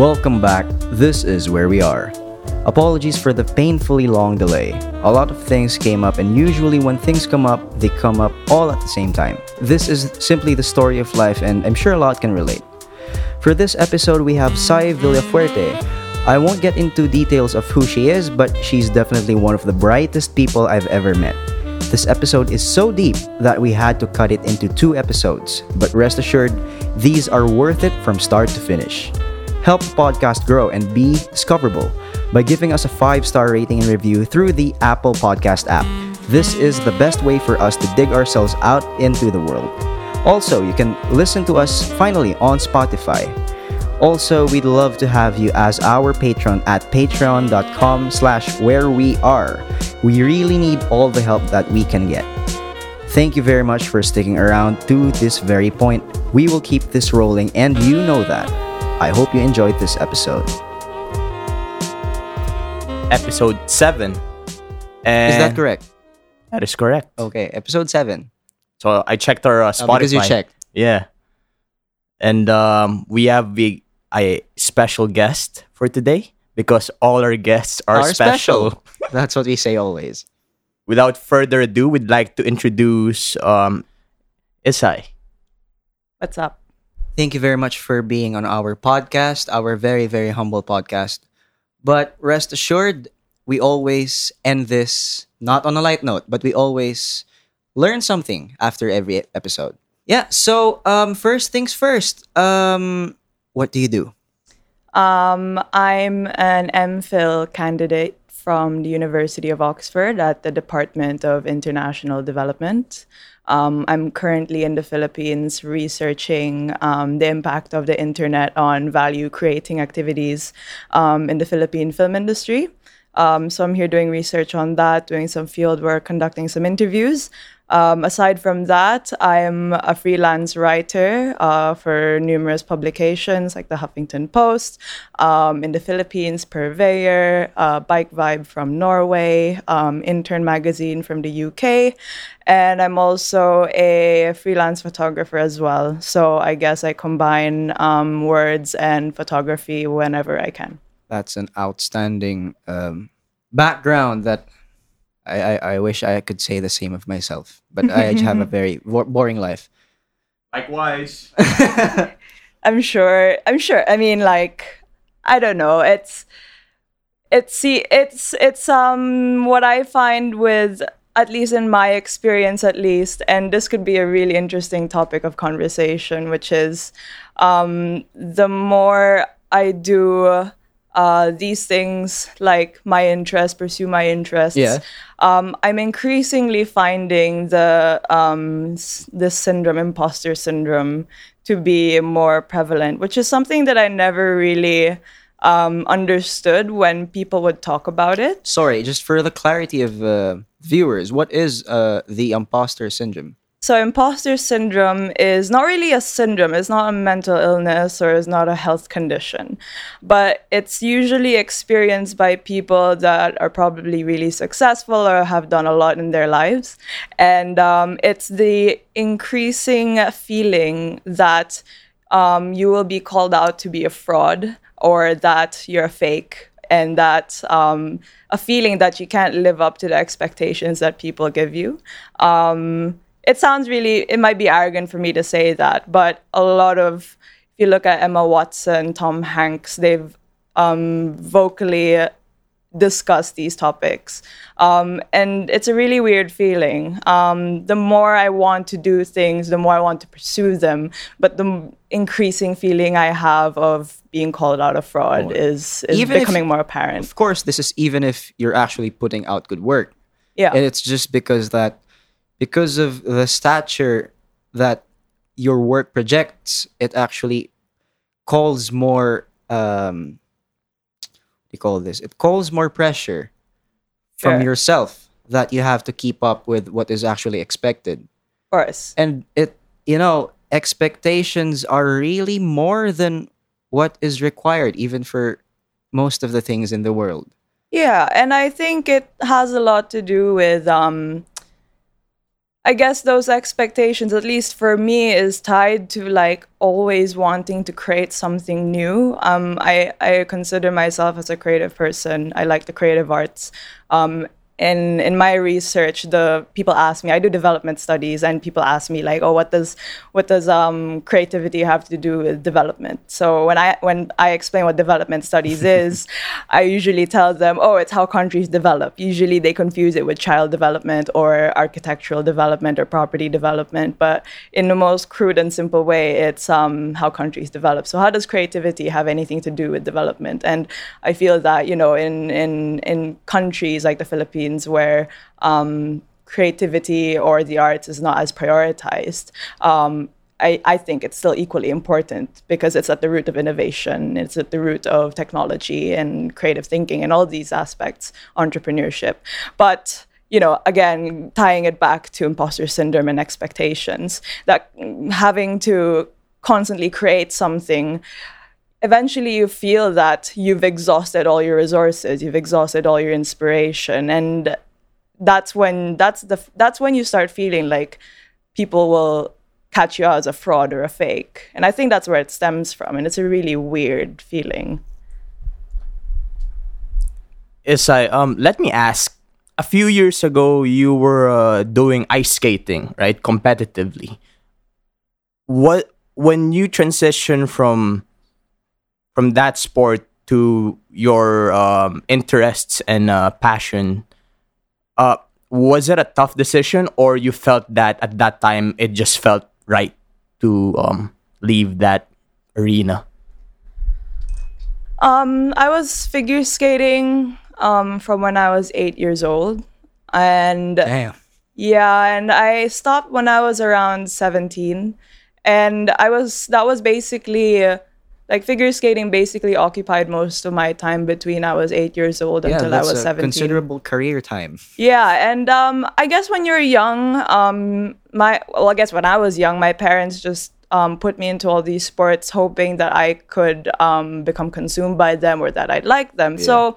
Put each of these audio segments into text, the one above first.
Welcome back. This is where we are. Apologies for the painfully long delay. A lot of things came up, and usually when things come up, they come up all at the same time. This is simply the story of life, and I'm sure a lot can relate. For this episode, we have Sai Villafuerte. I won't get into details of who she is, but she's definitely one of the brightest people I've ever met. This episode is so deep that we had to cut it into 2 episodes, but rest assured, these are worth it from start to finish. Help the podcast grow and be discoverable by giving us a 5-star rating and review through the Apple Podcast app. This is the best way for us to dig ourselves out into the world. Also, you can listen to us finally on Spotify. Also, we'd love to have you as our patron at patreon.com/whereweare. We really need all the help that we can get. Thank you very much for sticking around to this very point. We will keep this rolling, and you know that. I hope you enjoyed this episode. Episode 7. And is that correct? That is correct. Okay, episode 7. So I checked our Spotify. Because you checked. Yeah. And we have a special guest for today because all our guests are special. That's what we say always. Without further ado, we'd like to introduce Isai. What's up? Thank you very much for being on our podcast, our very, very humble podcast. But rest assured, we always end this not on a light note, but we always learn something after every episode. Yeah, so first things first, what do you do? I'm an MPhil candidate from the University of Oxford at the Department of International Development. I'm currently in the Philippines researching the impact of the internet on value-creating activities in the Philippine film industry. So I'm here doing research on that, doing some field work, conducting some interviews. Aside from that, I'm a freelance writer for numerous publications like the Huffington Post in the Philippines, Purveyor, Bike Vibe from Norway, Intern Magazine from the UK, and I'm also a freelance photographer as well. So I guess I combine words and photography whenever I can. That's an outstanding background that I wish I could say the same of myself, but I have a very boring life. Likewise. I'm sure. I mean, like, I don't know. It's what I find with, at least in my experience, at least, and this could be a really interesting topic of conversation, which is the more I do these things, like pursue my interests. Yeah. I'm increasingly finding the syndrome, imposter syndrome, to be more prevalent, which is something that I never really understood when people would talk about it. Sorry, just for the clarity of viewers, what is the imposter syndrome? So imposter syndrome is not really a syndrome. It's not a mental illness or it's not a health condition. But it's usually experienced by people that are probably really successful or have done a lot in their lives. And it's the increasing feeling that you will be called out to be a fraud or that you're a fake. And that's a feeling that you can't live up to the expectations that people give you. It sounds really, it might be arrogant for me to say that, but a lot of, if you look at Emma Watson, Tom Hanks, they've vocally discussed these topics. And it's a really weird feeling. The more I want to do things, the more I want to pursue them, but the increasing feeling I have of being called out a fraud is becoming more apparent. Of course, this is even if you're actually putting out good work. Yeah. And it's just because of the stature that your work projects, it actually calls more it calls more pressure from yourself that you have to keep up with what is actually expected. Of course. And expectations are really more than what is required, even for most of the things in the world. Yeah, and I think it has a lot to do with I guess those expectations, at least for me, is tied to like always wanting to create something new. I consider myself as a creative person. I like the creative arts. In my research, the people ask me, I do development studies, and people ask me like, oh, what does creativity have to do with development? So when I explain what development studies is, I usually tell them, oh, it's how countries develop. Usually they confuse it with child development or architectural development or property development. But in the most crude and simple way, it's how countries develop. So how does creativity have anything to do with development? And I feel that, you know, in countries like the Philippines, where creativity or the arts is not as prioritized, I think it's still equally important because it's at the root of innovation, it's at the root of technology and creative thinking and all these aspects, entrepreneurship. But, you know, again, tying it back to imposter syndrome and expectations, that having to constantly create something, eventually you feel that you've exhausted all your resources, you've exhausted all your inspiration, and that's when you start feeling like people will catch you out as a fraud or a fake. And I think that's where it stems from, and it's a really weird feeling. Isai, let me ask, a few years ago you were doing ice skating, right, competitively. When you transition from that sport to your interests and passion, was it a tough decision, or you felt that at that time it just felt right to leave that arena? I was figure skating from when I was 8 years old, and damn. Yeah, and I stopped when I was around 17, and that was basically. Like, figure skating basically occupied most of my time between I was 8 years old until I was 17. Considerable career time. Yeah, and I guess when you're young, when I was young, my parents just put me into all these sports, hoping that I could become consumed by them or that I'd like them. Yeah. So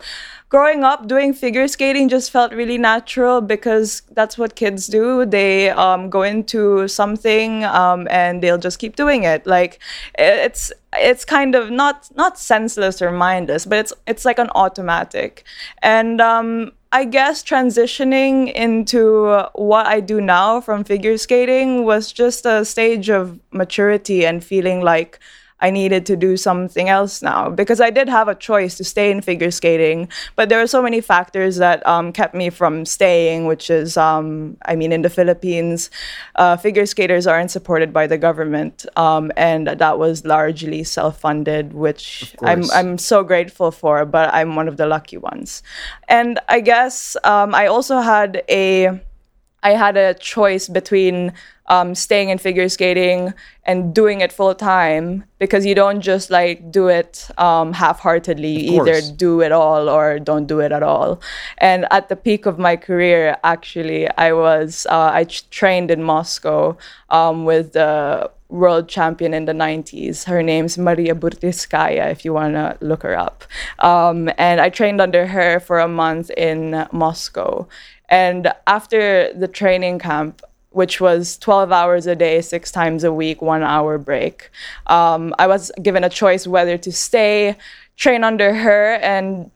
growing up, doing figure skating just felt really natural because that's what kids do. They go into something and they'll just keep doing it. Like, it's kind of not senseless or mindless, but it's like an automatic. And I guess transitioning into what I do now from figure skating was just a stage of maturity and feeling like I needed to do something else now, because I did have a choice to stay in figure skating, but there were so many factors that kept me from staying, which is, in the Philippines, figure skaters aren't supported by the government, and that was largely self-funded, which I'm so grateful for, but I'm one of the lucky ones. And I guess I also had a choice between staying in figure skating and doing it full time, because you don't just like do it half-heartedly. You either do it all or don't do it at all. And at the peak of my career, actually, I was trained in Moscow with the world champion in the 90s. Her name's Maria Burtyskaya, if you want to look her up. And I trained under her for a month in Moscow. And after the training camp, which was 12 hours a day, 6 times a week, 1 hour break, I was given a choice whether to stay, train under her, and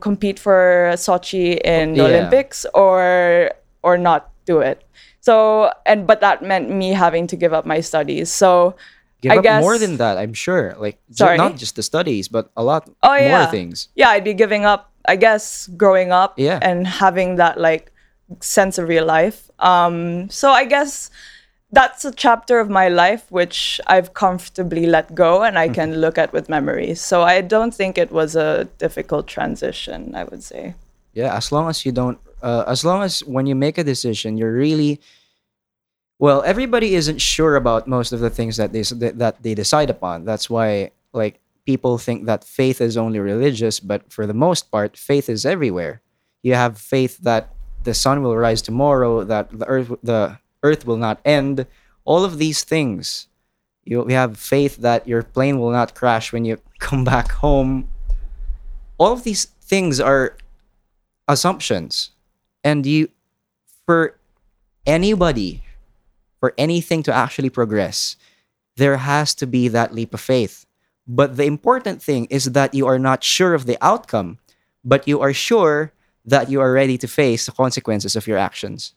compete for Sochi in the Olympics, or not do it. So, but that meant me having to give up my studies. So, Give up more than that, I'm sure. Like, not just the studies, but a lot more things. Yeah, I'd be giving up, I guess, growing up and having that, like, sense of real life. So I guess that's a chapter of my life which I've comfortably let go and I can look at with memories. So I don't think it was a difficult transition, I would say. Yeah, as long as you don't... as long as when you make a decision, you're really... Well, everybody isn't sure about most of the things that they decide upon. That's why, like, people think that faith is only religious, but for the most part, faith is everywhere. You have faith that the sun will rise tomorrow, that the earth will not end. All of these things. You have faith that your plane will not crash when you come back home. All of these things are assumptions, and you for anybody, for anything to actually progress, there has to be that leap of faith. But the important thing is that you are not sure of the outcome, but you are sure that you are ready to face the consequences of your actions.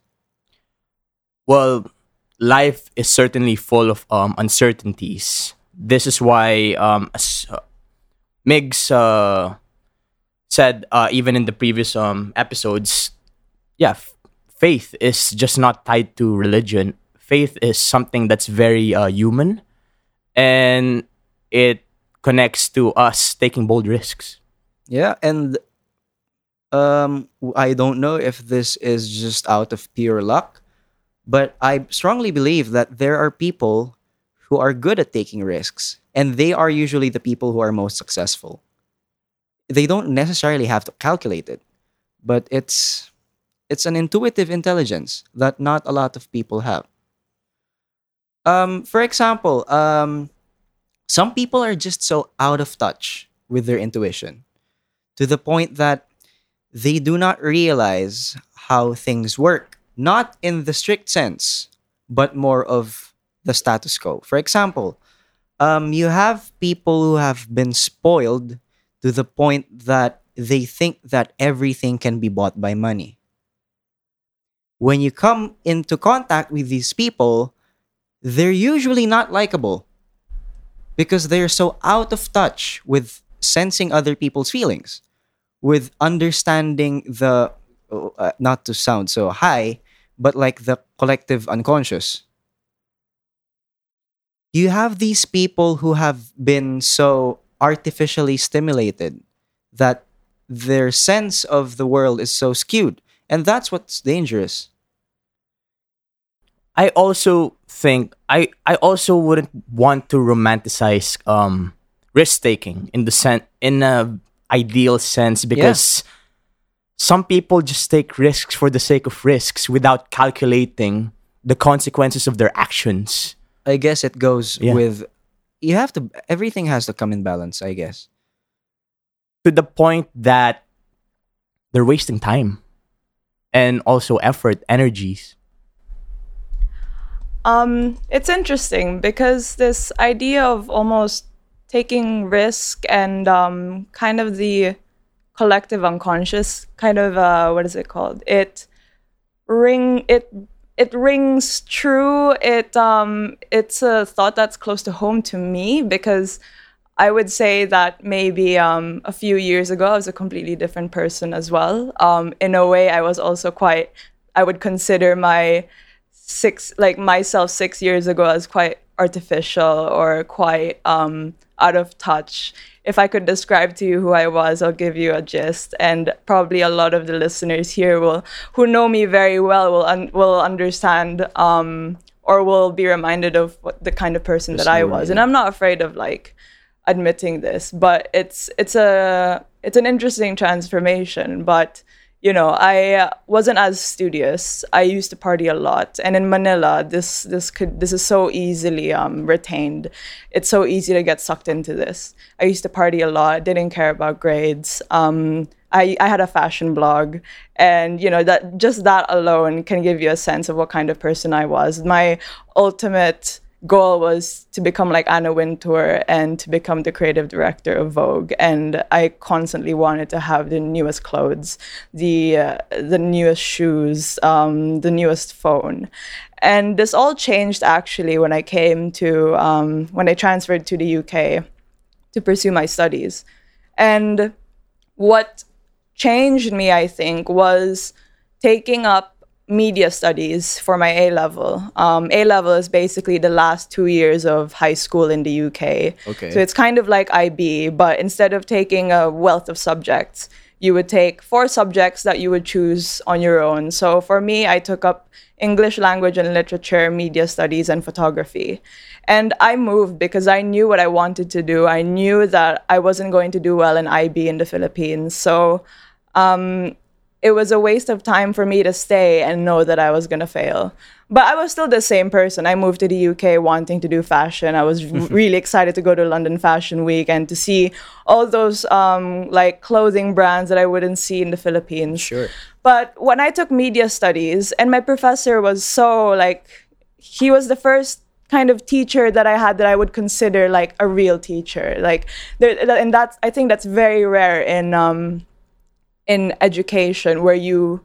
Well, life is certainly full of uncertainties. This is why Migs said even in the previous episodes, faith is just not tied to religion. Faith is something that's very human, and it connects to us taking bold risks. Yeah, and I don't know if this is just out of pure luck, but I strongly believe that there are people who are good at taking risks, and they are usually the people who are most successful. They don't necessarily have to calculate it, but it's an intuitive intelligence that not a lot of people have. For example, some people are just so out of touch with their intuition to the point that they do not realize how things work, not in the strict sense, but more of the status quo. For example, you have people who have been spoiled to the point that they think that everything can be bought by money. When you come into contact with these people, they're usually not likable because they're so out of touch with sensing other people's feelings, with understanding the, not to sound so high, but like the collective unconscious. You have these people who have been so artificially stimulated that their sense of the world is so skewed, and that's what's dangerous. I also think I also wouldn't want to romanticize risk taking in the in a ideal sense, because some people just take risks for the sake of risks without calculating the consequences of their actions. I guess it goes with everything has to come in balance, I guess. To the point that they're wasting time and also effort, energies. It's interesting because this idea of almost taking risk and kind of the collective unconscious kind of what is it called? It rings true. It's a thought that's close to home to me because I would say that maybe a few years ago I was a completely different person as well. In a way, I was also quite. I would consider myself 6 years ago as quite artificial or quite out of touch. If I could describe to you who I was, I'll give you a gist, and probably a lot of the listeners here who know me very well will understand or will be reminded of what the kind of person that I was. And I'm not afraid of like admitting this, but it's an interesting transformation. But you know, I wasn't as studious. I used to party a lot, and in Manila, this is so easily retained. It's so easy to get sucked into this. I used to party a lot. Didn't care about grades. I had a fashion blog, and you know that just that alone can give you a sense of what kind of person I was. My ultimate goal was to become like Anna Wintour and to become the creative director of Vogue. And I constantly wanted to have the newest clothes, the newest shoes, the newest phone. And this all changed actually when I came to, when I transferred to the UK to pursue my studies. And what changed me, I think, was taking up media studies for my A-level. A-level is basically the last 2 years of high school in the UK. Okay. So it's kind of like IB, but instead of taking a wealth of subjects, you would take 4 subjects that you would choose on your own. So for me, I took up English language and literature, media studies, and photography. And I moved because I knew what I wanted to do. I knew that I wasn't going to do well in IB in the Philippines. So it was a waste of time for me to stay and know that I was going to fail. But I was still the same person. I moved to the UK wanting to do fashion. I was really excited to go to London Fashion Week and to see all those like clothing brands that I wouldn't see in the Philippines. Sure. But when I took media studies, and my professor was so like, he was the first kind of teacher that I had that I would consider like a real teacher. Like, there, and that's, I think that's very rare in education, where you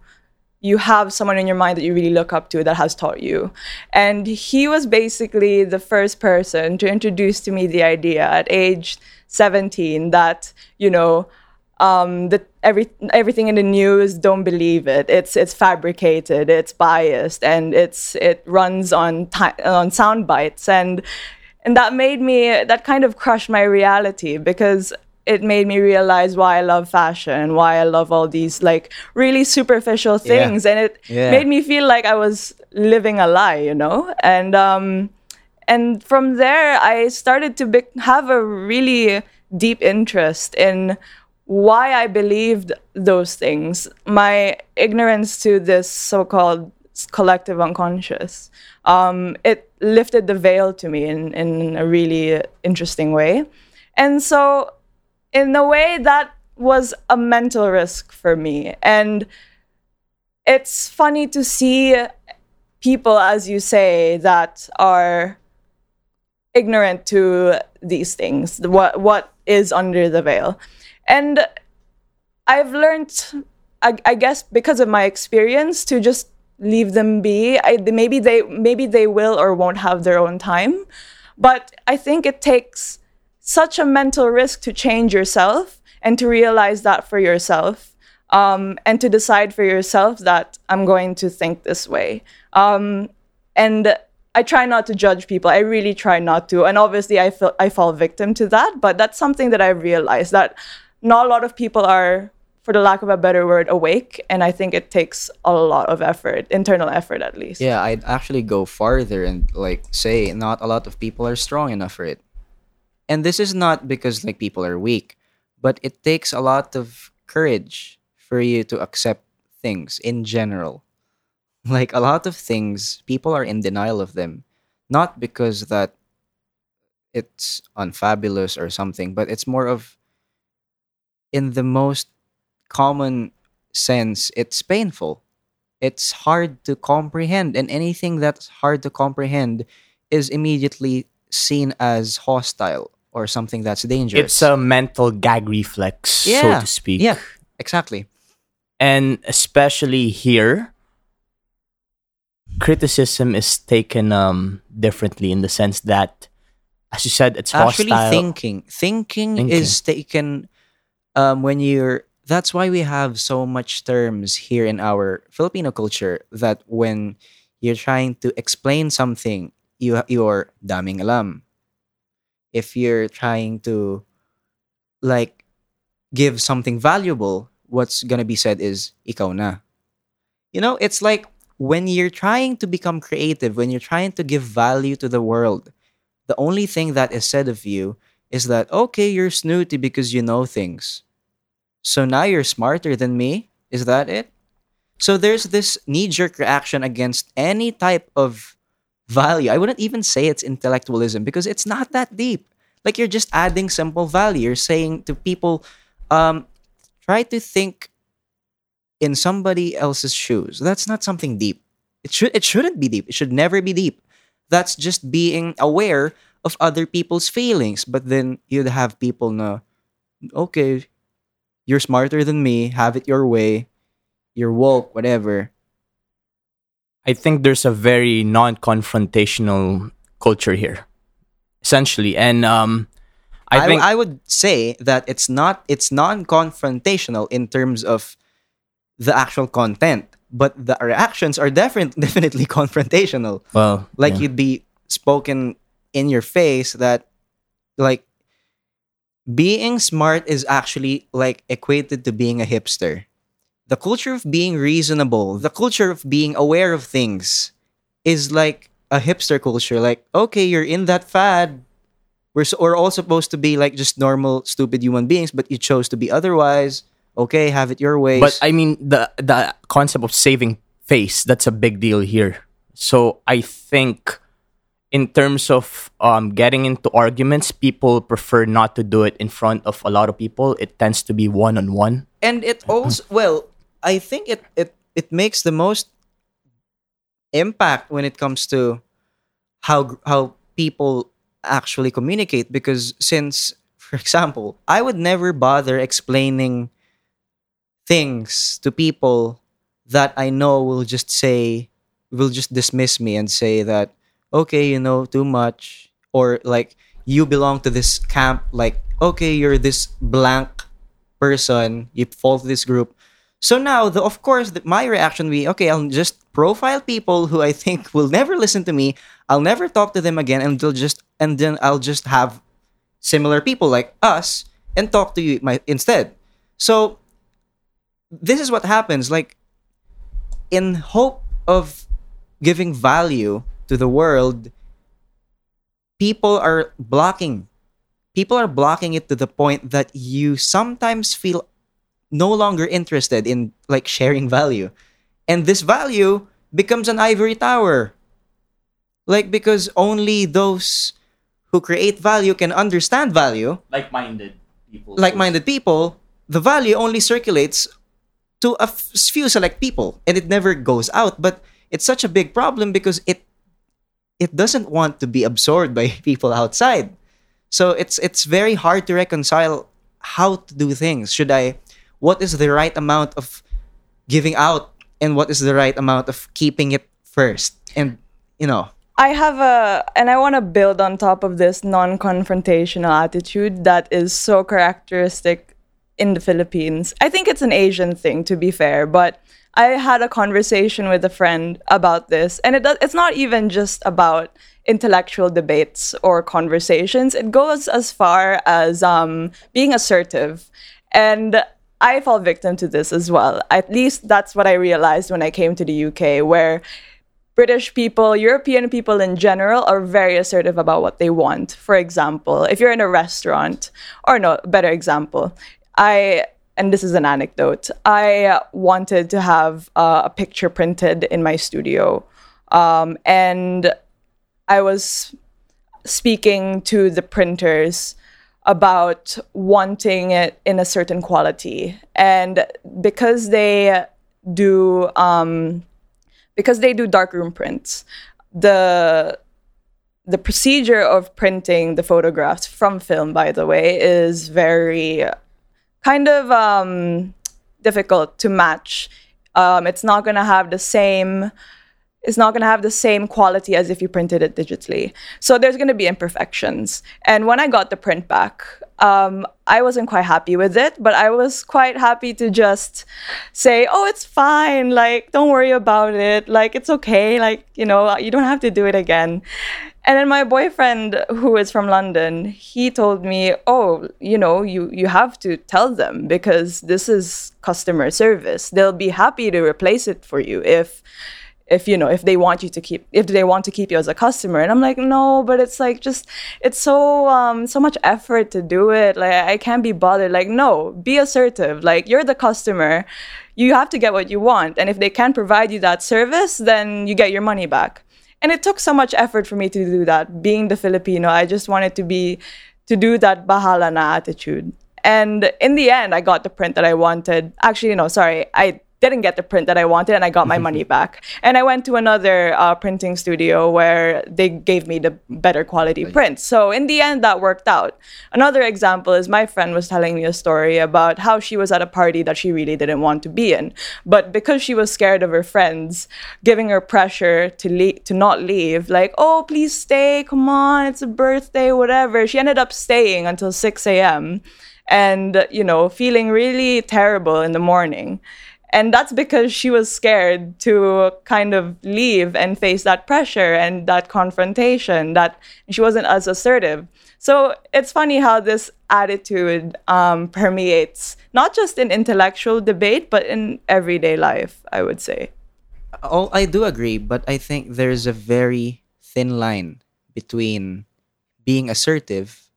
have someone in your mind that you really look up to that has taught you. And he was basically the first person to introduce to me the idea at age 17 that, you know, that everything in the news, don't believe it. It's fabricated, it's biased, and it runs on sound bites. And that made me, that kind of crushed my reality, because it made me realize why I love fashion, why I love all these like really superficial things. Yeah. And it made me feel like I was living a lie, you know? And from there, I started to have a really deep interest in why I believed those things, my ignorance to this so-called collective unconscious. It lifted the veil to me in a really interesting way. And so, in a way, that was a mental risk for me. And it's funny to see people, as you say, that are ignorant to these things, what is under the veil. And I've learned, I guess, because of my experience, to just leave them be. Maybe they will or won't have their own time. But I think it takes such a mental risk to change yourself and to realize that for yourself, and to decide for yourself that I'm going to think this way. And I try not to judge people. I really try not to. And obviously, I fall victim to that. But that's something that I realized, that not a lot of people are, for the lack of a better word, awake. And I think it takes a lot of effort, internal effort at least. Yeah, I'd actually go farther and like say not a lot of people are strong enough for it. And this is not because like people are weak, but it takes a lot of courage for you to accept things in general. Like a lot of things, people are in denial of them, not because that it's unfabulous or something, but it's more of, in the most common sense, it's painful. It's hard to comprehend, and anything that's hard to comprehend is immediately seen as hostile or something that's dangerous. It's a mental gag reflex, so to speak. Yeah, exactly. And especially here, criticism is taken differently, in the sense that, as you said, it's hostile. Actually, thinking is taken when you're... That's why we have so much terms here in our Filipino culture, that when you're trying to explain something, you're daming alam. If you're trying to like give something valuable, what's gonna be said is ikaw na. You know, it's like when you're trying to become creative, when you're trying to give value to the world, the only thing that is said of you is that, okay, you're snooty because you know things. So now you're smarter than me? Is that it? So there's this knee-jerk reaction against any type of value. I wouldn't even say it's intellectualism, because it's not that deep. Like, you're just adding simple value. You're saying to people, try to think in somebody else's shoes. That's not something deep. It shouldn't be deep. It should never be deep. That's just being aware of other people's feelings. But then you'd have people know, okay, you're smarter than me, have it your way, you're woke, whatever. I think there's a very non-confrontational culture here, essentially, and I would say that it's non-confrontational in terms of the actual content, but the reactions are definitely confrontational. Well, like you'd be spoken in your face that like being smart is actually like equated to being a hipster. The culture of being reasonable, the culture of being aware of things is like a hipster culture. Like, okay, you're in that fad. We're all supposed to be like just normal, stupid human beings, but you chose to be otherwise. Okay, have it your way. But I mean, the concept of saving face, that's a big deal here. So I think in terms of getting into arguments, people prefer not to do it in front of a lot of people. It tends to be one-on-one. And it also, well, I think it makes the most impact when it comes to how people actually communicate, because since, for example, I would never bother explaining things to people that I know will just dismiss me and say that, okay, you know too much, or like, you belong to this camp, like, okay, you're this blank person, you fall to this group. So now, of course, my reaction would be, okay, I'll just profile people who I think will never listen to me, I'll never talk to them again, and then I'll just have similar people like us and talk to you instead. So this is what happens, like, in hope of giving value to the world, people are blocking it to the point that you sometimes feel no longer interested in, like, sharing value. And this value becomes an ivory tower. Like, because only those who create value can understand value. Like-minded people, the value only circulates to a few select people, and it never goes out. But it's such a big problem because it doesn't want to be absorbed by people outside. So it's very hard to reconcile how to do things. What is the right amount of giving out, and what is the right amount of keeping it first? And, you know, I want to build on top of this non-confrontational attitude that is so characteristic in the Philippines. I think it's an Asian thing, to be fair, but I had a conversation with a friend about this, and it's not even just about intellectual debates or conversations. It goes as far as being assertive. And I fall victim to this as well. At least that's what I realized when I came to the UK, where British people, European people in general, are very assertive about what they want. For example, if you're in a restaurant, better example, and this is an anecdote, I wanted to have a picture printed in my studio. And I was speaking to the printers about wanting it in a certain quality. And because they do darkroom prints, the procedure of printing the photographs from film, by the way, is very kind of difficult to match. It's not going to have the same quality as if you printed it digitally. So there's going to be imperfections. And when I got the print back, I wasn't quite happy with it, but I was quite happy to just say, oh, it's fine. Like, don't worry about it. Like, it's okay. Like, you know, you don't have to do it again. And then my boyfriend, who is from London, he told me, oh, you know, you have to tell them, because this is customer service. They'll be happy to replace it for you if they want to keep you as a customer. And I'm like, no, but it's like, just, it's so so much effort to do it. Like, I can't be bothered. Like, no, be assertive. Like, you're the customer. You have to get what you want. And if they can't provide you that service, then you get your money back. And it took so much effort for me to do that. Being the Filipino, I just wanted to do that bahala na attitude. And in the end, I got the print that I wanted. Actually, no, sorry. I didn't get the print that I wanted, and I got my money back. And I went to another printing studio where they gave me the better quality print. So in the end, that worked out. Another example is, my friend was telling me a story about how she was at a party that she really didn't want to be in. But because she was scared of her friends giving her pressure to not leave, like, oh, please stay, come on, it's a birthday, whatever. She ended up staying until 6 a.m. and, you know, feeling really terrible in the morning. And that's because she was scared to kind of leave and face that pressure and that confrontation, that she wasn't as assertive. So it's funny how this attitude permeates, not just in intellectual debate, but in everyday life, I would say. Oh, I do agree, but I think there's a very thin line between being assertive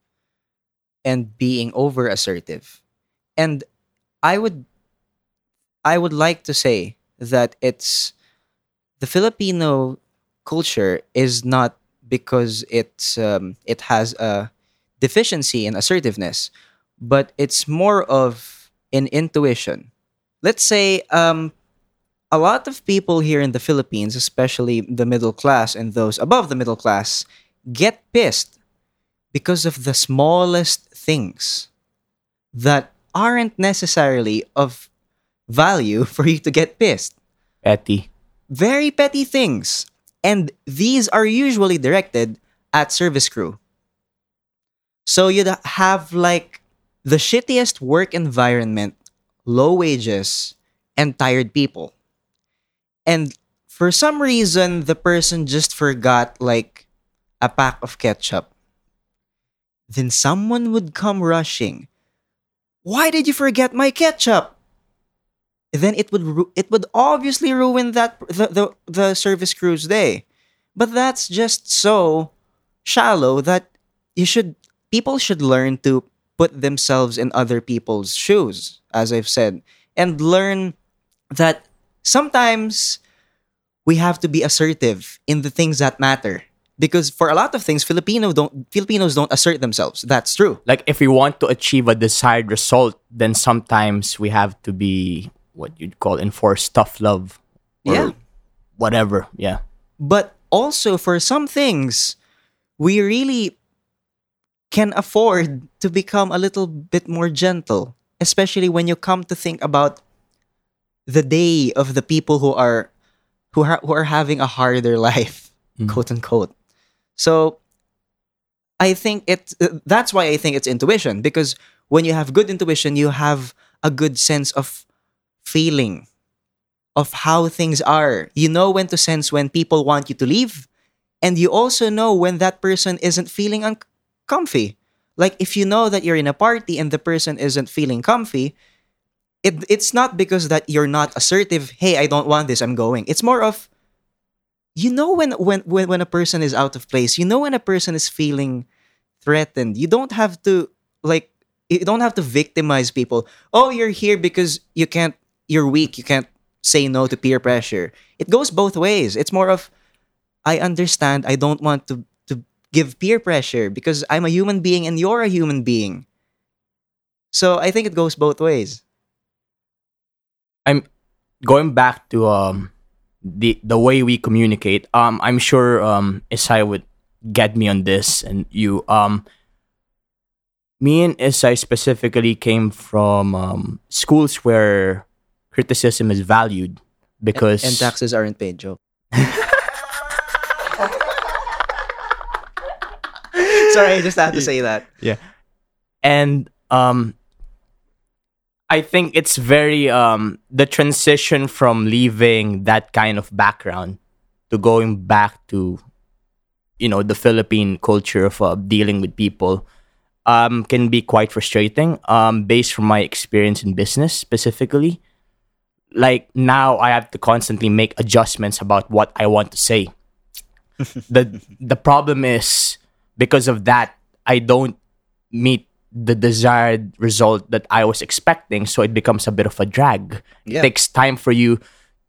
and being over-assertive. And I would like to say that the Filipino culture is not because it's it has a deficiency in assertiveness, but it's more of an intuition. Let's say a lot of people here in the Philippines, especially the middle class and those above the middle class, get pissed because of the smallest things that aren't necessarily of value for you to get pissed. Petty. Very petty things. And these are usually directed at service crew. So you'd have like the shittiest work environment, low wages, and tired people. And for some reason, the person just forgot like a pack of ketchup. Then someone would come rushing. Why did you forget my ketchup? Then it would obviously ruin that the service crew's day. But that's just so shallow that people should learn to put themselves in other people's shoes, as I've said, and learn that sometimes we have to be assertive in the things that matter. Because for a lot of things, Filipinos don't assert themselves. That's true. Like if we want to achieve a desired result, then sometimes we have to be what you'd call enforce tough love. Or yeah. Whatever. Yeah. But also for some things, we really can afford to become a little bit more gentle. Especially when you come to think about the day of the people who are having a harder life, quote unquote. So I think that's why I think it's intuition, because when you have good intuition, you have a good sense of feeling of how things are. You know when to sense when people want you to leave, and you also know when that person isn't feeling comfy. Like if you know that you're in a party and the person isn't feeling comfy, it's not because that you're not assertive, hey, I don't want this, I'm going. It's more of, you know when a person is out of place, you know when a person is feeling threatened. You don't have to victimize people. Oh, you're here because you're weak, you can't say no to peer pressure. It goes both ways. It's more of, I understand, I don't want to give peer pressure because I'm a human being and you're a human being. So I think it goes both ways. I'm going back to the way we communicate. I'm sure Isai would get me on this, and you. Me and Isai specifically came from schools where criticism is valued because and taxes aren't paid, Joe. Sorry, I just had to say that. Yeah, and I think it's very the transition from leaving that kind of background to going back to, you know, the Philippine culture of dealing with people can be quite frustrating. Based from my experience in business specifically, like now I have to constantly make adjustments about what I want to say. The problem is because of that, I don't meet the desired result that I was expecting, so it becomes a bit of a drag. Yeah. It takes time for you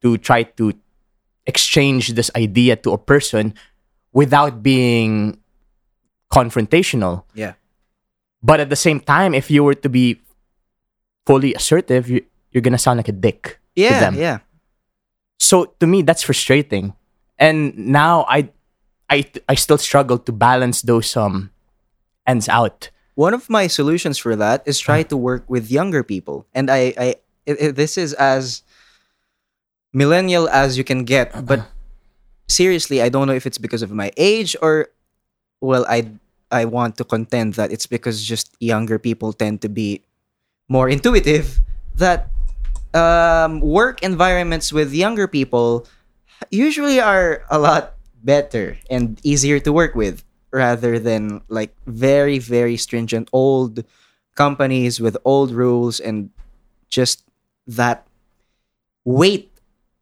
to try to exchange this idea to a person without being confrontational. Yeah. But at the same time, if you were to be fully assertive, you're gonna sound like a dick to them. Yeah. So to me, that's frustrating, and now I still struggle to balance those ends out. One of my solutions for that is try to work with younger people. And this is as millennial as you can get. But seriously, I don't know if it's because of my age or, well, I want to contend that it's because just younger people tend to be more intuitive, that work environments with younger people usually are a lot better and easier to work with, rather than like very, very stringent old companies with old rules and just that weight.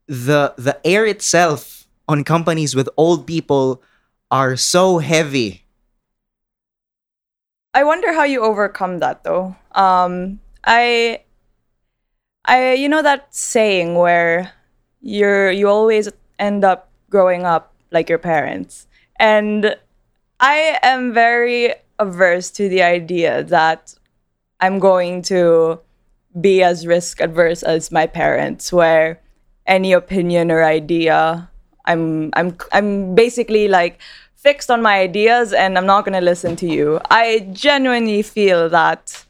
The air itself on companies with old people are so heavy. I wonder how you overcome that though. I you know that saying where you always end up growing up like your parents. And I am very averse to the idea that I'm going to be as risk adverse as my parents, where any opinion or idea, I'm basically like fixed on my ideas and I'm not going to listen to you. I genuinely feel that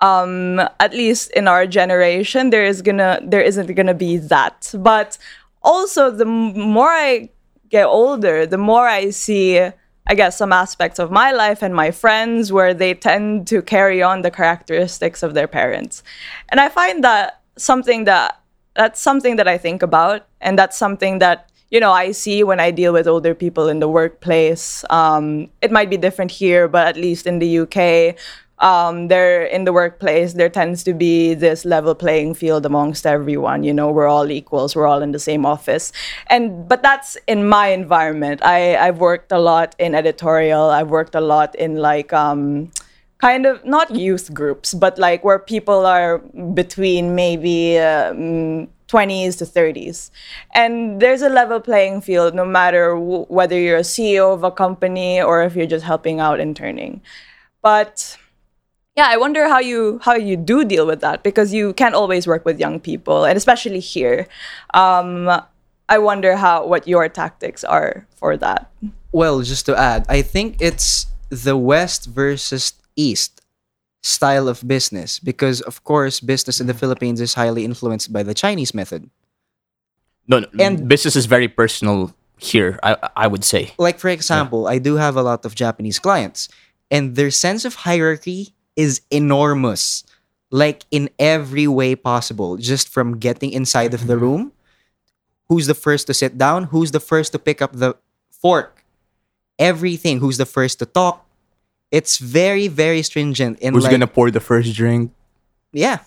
at least in our generation, there isn't gonna be that. But also, the more I get older, the more I see, I guess, some aspects of my life and my friends where they tend to carry on the characteristics of their parents. And I find that that's something that I think about, and that's something that, you know, I see when I deal with older people in the workplace. It might be different here, but at least in the UK, they're in the workplace, there tends to be this level playing field amongst everyone. You know, we're all equals, we're all in the same office. But that's in my environment. I've worked a lot in editorial. I've worked a lot in like kind of not youth groups, but like where people are between maybe 20s to 30s. And there's a level playing field no matter whether you're a CEO of a company or if you're just helping out interning. But yeah, I wonder how you do deal with that, because you can't always work with young people, and especially here. I wonder what your tactics are for that. Well, just to add, I think it's the West versus East style of business, because of course business in the Philippines is highly influenced by the Chinese method. No, and business is very personal here, I would say. Like, for example, I do have a lot of Japanese clients, and their sense of hierarchy is enormous, like in every way possible, just from getting inside of the room, who's the first to sit down, who's the first to pick up the fork, everything, who's the first to talk. It's very, very stringent. And who's like, gonna pour the first drink? Yeah.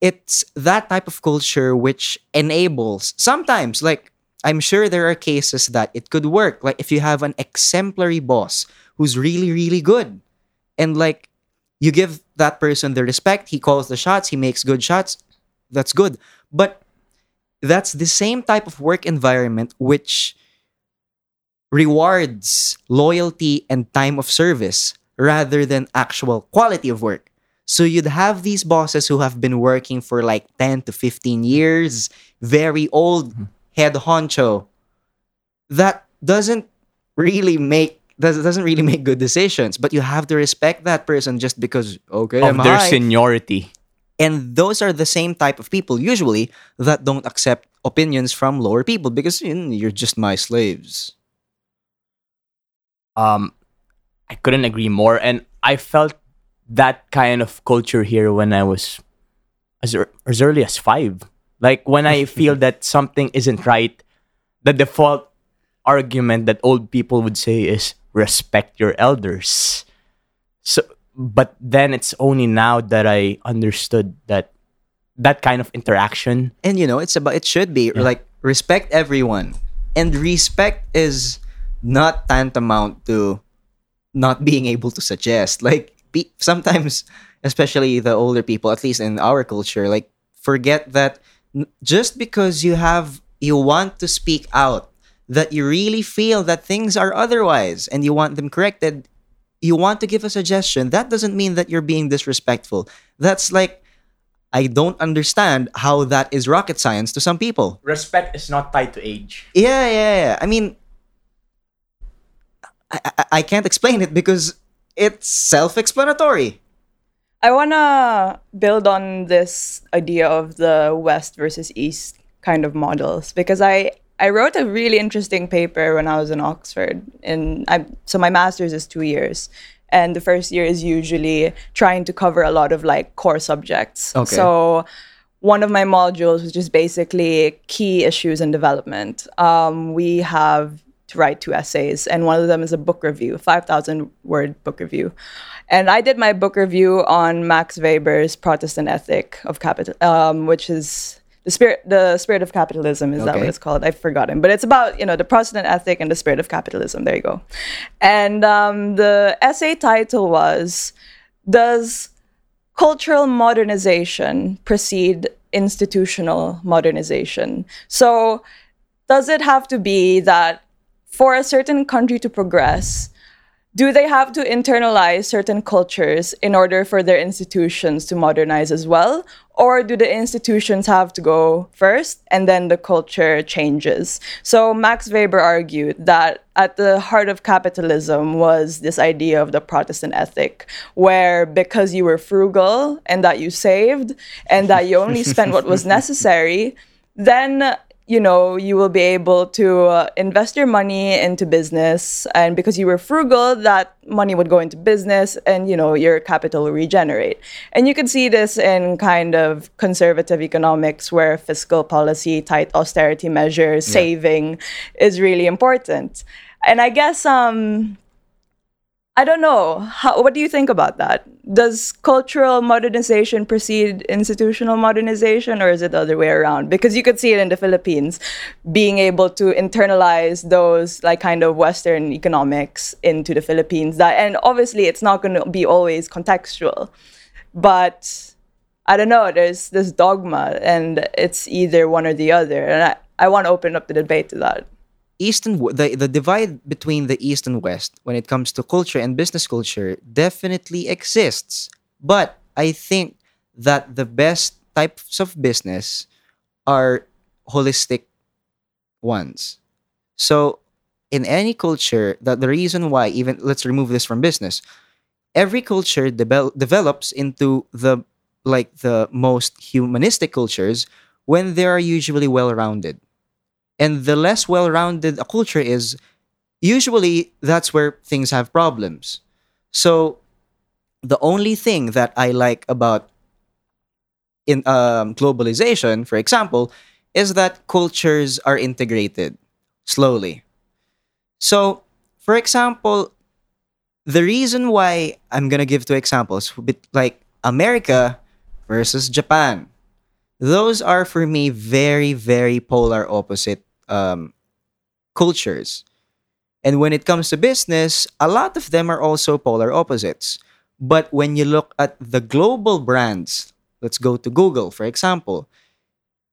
It's that type of culture which enables, sometimes, like, I'm sure there are cases that it could work. Like, if you have an exemplary boss who's really, really good, and like, you give that person the respect, he calls the shots, he makes good shots, that's good. But that's the same type of work environment which rewards loyalty and time of service rather than actual quality of work. So you'd have these bosses who have been working for like 10 to 15 years, very old, head honcho, that doesn't really make good decisions. But you have to respect that person just because, okay, of their seniority. And those are the same type of people usually that don't accept opinions from lower people, because you're just my slaves. I couldn't agree more, and I felt that kind of culture here when I was as early as 5. Like, when I feel that something isn't right, the default argument that old people would say is respect your elders. So, but then it's only now that I understood that kind of interaction. And you know, it should be like, respect everyone, and respect is not tantamount to not being able to suggest. Like, sometimes, especially the older people, at least in our culture, like, forget that just because you want to speak out, that you really feel that things are otherwise and you want them corrected, you want to give a suggestion, that doesn't mean that you're being disrespectful. That's like, I don't understand how that is rocket science to some people. Respect is not tied to age. Yeah. I mean, I can't explain it because it's self-explanatory. I want to build on this idea of the West versus East kind of models, because I wrote a really interesting paper when I was in Oxford. So my master's is 2 years, and the first year is usually trying to cover a lot of like core subjects. Okay. So one of my modules was just basically key issues in development. We have to write 2 essays, and one of them is a book review, 5,000-word book review. And I did my book review on Max Weber's Protestant Ethic of Capital, which is the spirit of capitalism, is that what it's called? I've forgotten. But it's about, you know, the Protestant ethic and the spirit of capitalism. There you go. And the essay title was, Does Cultural Modernization Precede Institutional Modernization? So does it have to be that for a certain country to progress, do they have to internalize certain cultures in order for their institutions to modernize as well? Or do the institutions have to go first and then the culture changes? So Max Weber argued that at the heart of capitalism was this idea of the Protestant ethic, where because you were frugal and that you saved and that you only spent what was necessary, then you know, you will be able to invest your money into business. And because you were frugal, that money would go into business and, you know, your capital will regenerate. And you can see this in kind of conservative economics where fiscal policy, tight austerity measures, saving is really important. And I guess, I don't know, what do you think about that? Does cultural modernization precede institutional modernization, or is it the other way around? Because you could see it in the Philippines, being able to internalize those like kind of Western economics into the Philippines. And obviously, it's not going to be always contextual. But I don't know, there's this dogma, and it's either one or the other. And I want to open up the debate to that. The divide between the East and West when it comes to culture and business culture definitely exists. But I think that the best types of business are holistic ones. So in any culture, that the reason why, even let's remove this from business, every culture develops into the most humanistic cultures when they are usually well-rounded. And the less well-rounded a culture is, usually that's where things have problems. So the only thing that I like about globalization, for example, is that cultures are integrated slowly. So, for example, the reason why I'm going to give two examples, like America versus Japan. Those are, for me, very, very polar opposite cultures. And when it comes to business, a lot of them are also polar opposites. But when you look at the global brands, let's go to Google, for example,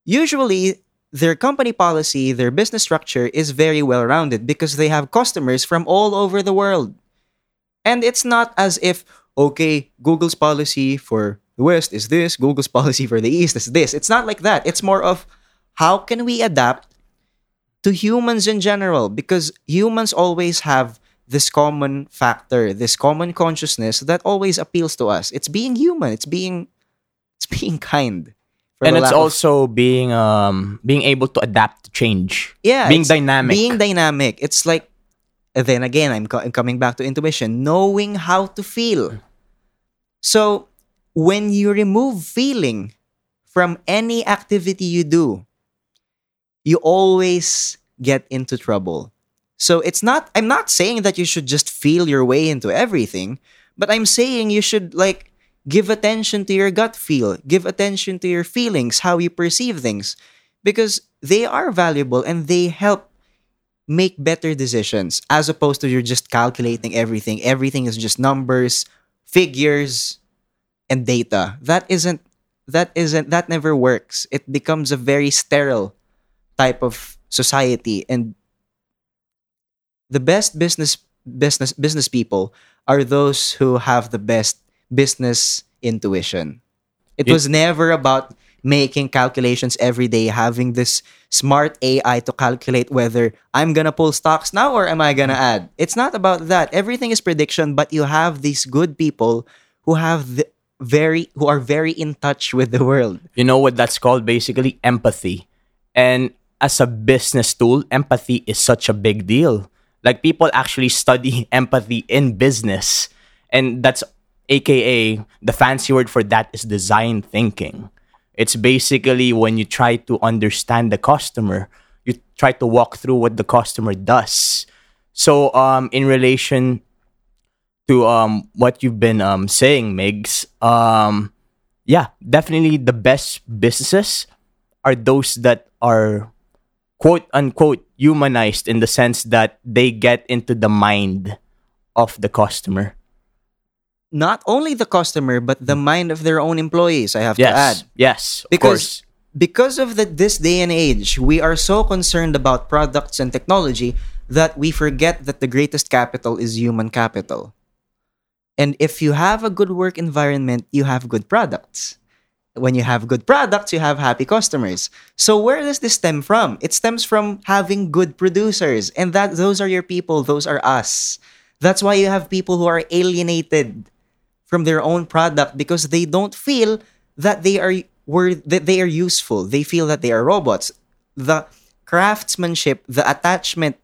usually their company policy, their business structure is very well-rounded because they have customers from all over the world. And it's not as if, okay, Google's policy for the West is this, Google's policy for the East is this. It's not like that. It's more of how can we adapt to humans in general, because humans always have this common factor, this common consciousness that always appeals to us. It's being human. It's being kind. And it's also being able to adapt to change. Yeah, being dynamic. It's like, then again, I'm coming back to intuition, knowing how to feel. So when you remove feeling from any activity you do, you always get into trouble. So I'm not saying that you should just feel your way into everything, but I'm saying you should give attention to your gut feel, give attention to your feelings, how you perceive things, because they are valuable and they help make better decisions as opposed to you're just calculating everything. Everything is just numbers, figures, and data. That never works. It becomes a very sterile type of society, and the best business people are those who have the best business intuition. It was never about making calculations every day, having this smart AI to calculate whether I'm gonna pull stocks now or am I gonna add. It's not about that. Everything is prediction, but you have these good people who have who are very in touch with the world. You know what that's called? Basically, empathy. And as a business tool, empathy is such a big deal. Like, people actually study empathy in business. And that's AKA, the fancy word for that is design thinking. It's basically when you try to understand the customer, you try to walk through what the customer does. So in relation to what you've been saying, Migs, definitely the best businesses are those that are quote-unquote humanized, in the sense that they get into the mind of the customer. Not only the customer, but the mind of their own employees, I have to add. Yes, because because of this day and age, we are so concerned about products and technology that we forget that the greatest capital is human capital. And if you have a good work environment, you have good products. When you have good products, you have happy customers. So where does this stem from? It stems from having good producers. And that those are your people. Those are us. That's why you have people who are alienated from their own product because they don't feel that they are useful. They feel that they are robots. The craftsmanship, the attachment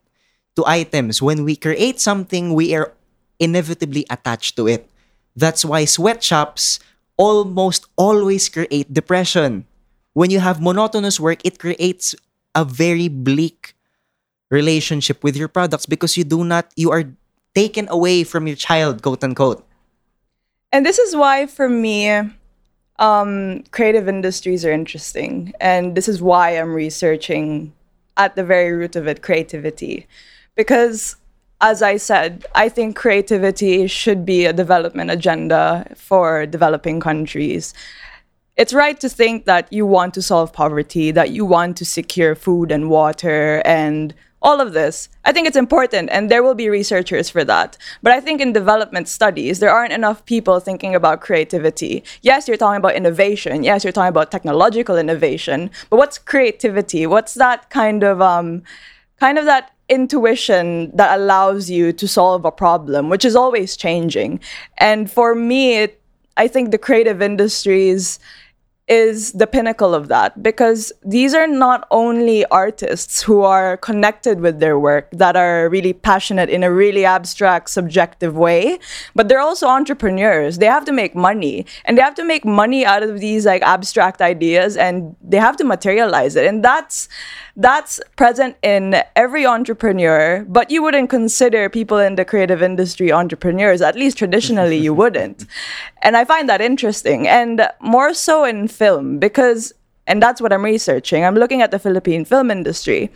to items. When we create something, we are inevitably attached to it. That's why sweatshops almost always create depression. When you have monotonous work, it creates a very bleak relationship with your products because you are taken away from your child, quote unquote. And this is why, for me, creative industries are interesting. And this is why I'm researching, at the very root of it, creativity. Because, as I said, I think creativity should be a development agenda for developing countries. It's right to think that you want to solve poverty, that you want to secure food and water and all of this. I think it's important, and there will be researchers for that. But I think in development studies, there aren't enough people thinking about creativity. Yes, you're talking about innovation. Yes, you're talking about technological innovation. But what's creativity? What's that kind of that intuition that allows you to solve a problem, which is always changing? And for me, I think the creative industries is the pinnacle of that, because these are not only artists who are connected with their work, that are really passionate in a really abstract, subjective way, but they're also entrepreneurs. They have to make money, and they have to make money out of these abstract ideas, and they have to materialize it. And that's present in every entrepreneur, but you wouldn't consider people in the creative industry entrepreneurs, at least traditionally you wouldn't. And I find that interesting, and more so in film, because that's what I'm researching. I'm looking at the Philippine film industry.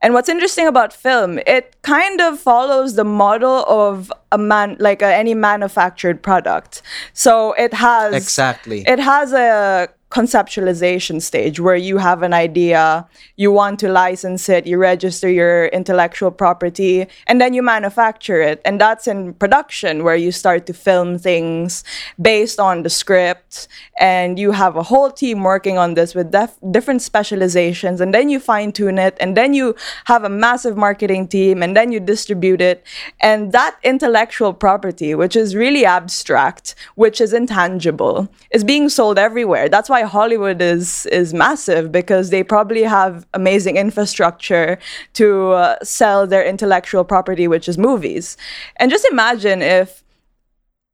And what's interesting about film, it kind of follows the model of any manufactured product. So it has a conceptualization stage where you have an idea, you want to license it, you register your intellectual property, and then you manufacture it. And that's in production, where you start to film things based on the script, and you have a whole team working on this with different specializations, and then you fine-tune it, and then you have a massive marketing team, and then you distribute it. And that intellectual property, which is really abstract, which is intangible, is being sold everywhere. That's why Hollywood is massive, because they probably have amazing infrastructure to sell their intellectual property, which is movies. And just imagine if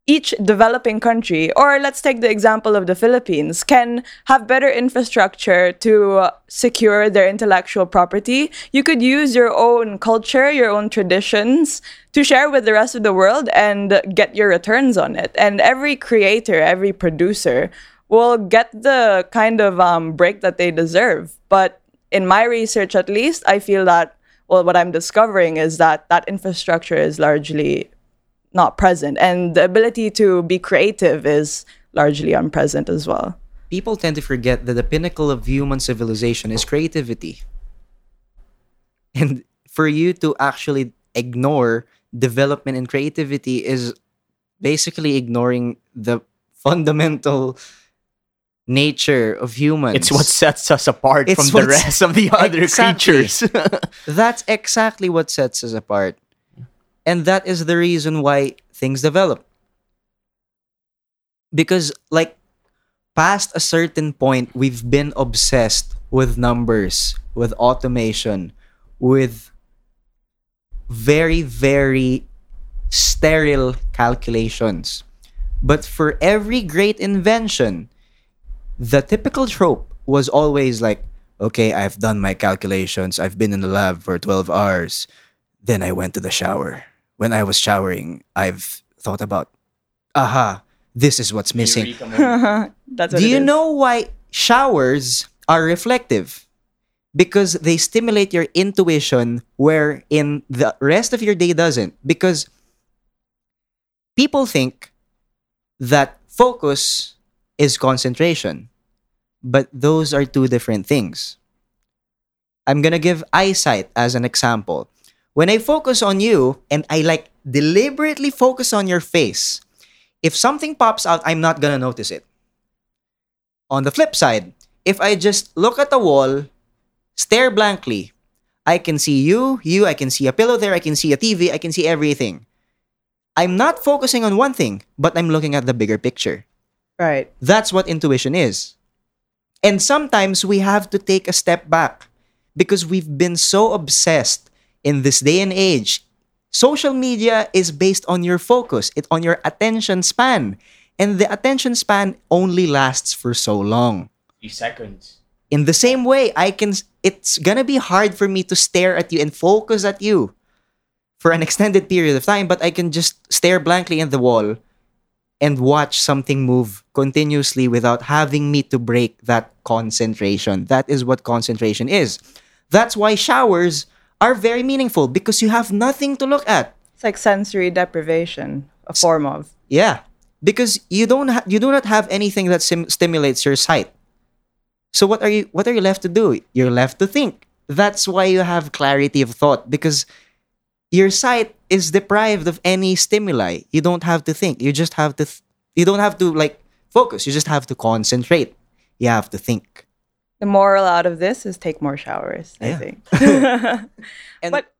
each developing country, or let's take the example of the Philippines, can have better infrastructure to secure their intellectual property. You could use your own culture, your own traditions to share with the rest of the world and get your returns on it. And every creator, every producer will get the kind of break that they deserve. But in my research, at least, I feel that, what I'm discovering is that infrastructure is largely not present, and the ability to be creative is largely unpresent as well. People tend to forget that the pinnacle of human civilization is creativity. And for you to actually ignore development and creativity is basically ignoring the fundamental nature of humans. It's what sets us apart from the rest of the other creatures. That's exactly what sets us apart. And that is the reason why things develop. Because, past a certain point, we've been obsessed with numbers, with automation, with very, very sterile calculations. But for every great invention, the typical trope was always okay, I've done my calculations. I've been in the lab for 12 hours. Then I went to the shower. When I was showering, I've thought about, this is what's missing. That's what Do you know why showers are reflective? Because they stimulate your intuition, wherein the rest of your day doesn't. Because people think that focus is concentration. But those are two different things. I'm gonna give eyesight as an example. When I focus on you and I like deliberately focus on your face, if something pops out, I'm not gonna notice it. On the flip side, if I just look at the wall, stare blankly, I can see you, I can see a pillow there, I can see a TV, I can see everything. I'm not focusing on one thing, but I'm looking at the bigger picture. Right. That's what intuition is. And sometimes we have to take a step back because we've been so obsessed in this day and age. Social media is based on your focus, it's on your attention span. And the attention span only lasts for so long. 3 seconds. In the same way, it's gonna be hard for me to stare at you and focus at you for an extended period of time, but I can just stare blankly at the wall and watch something move continuously without having me to break that concentration. That is what concentration is. That's why showers are very meaningful because you have nothing to look at. It's like sensory deprivation, a form of. Yeah, because you do not have anything that stimulates your sight. So what are you left to do? You're left to think. That's why you have clarity of thought because your sight is deprived of any stimuli. You don't have to think. You just have to. You don't have to like focus. You just have to concentrate. You have to think. The moral out of this is take more showers, I think. And but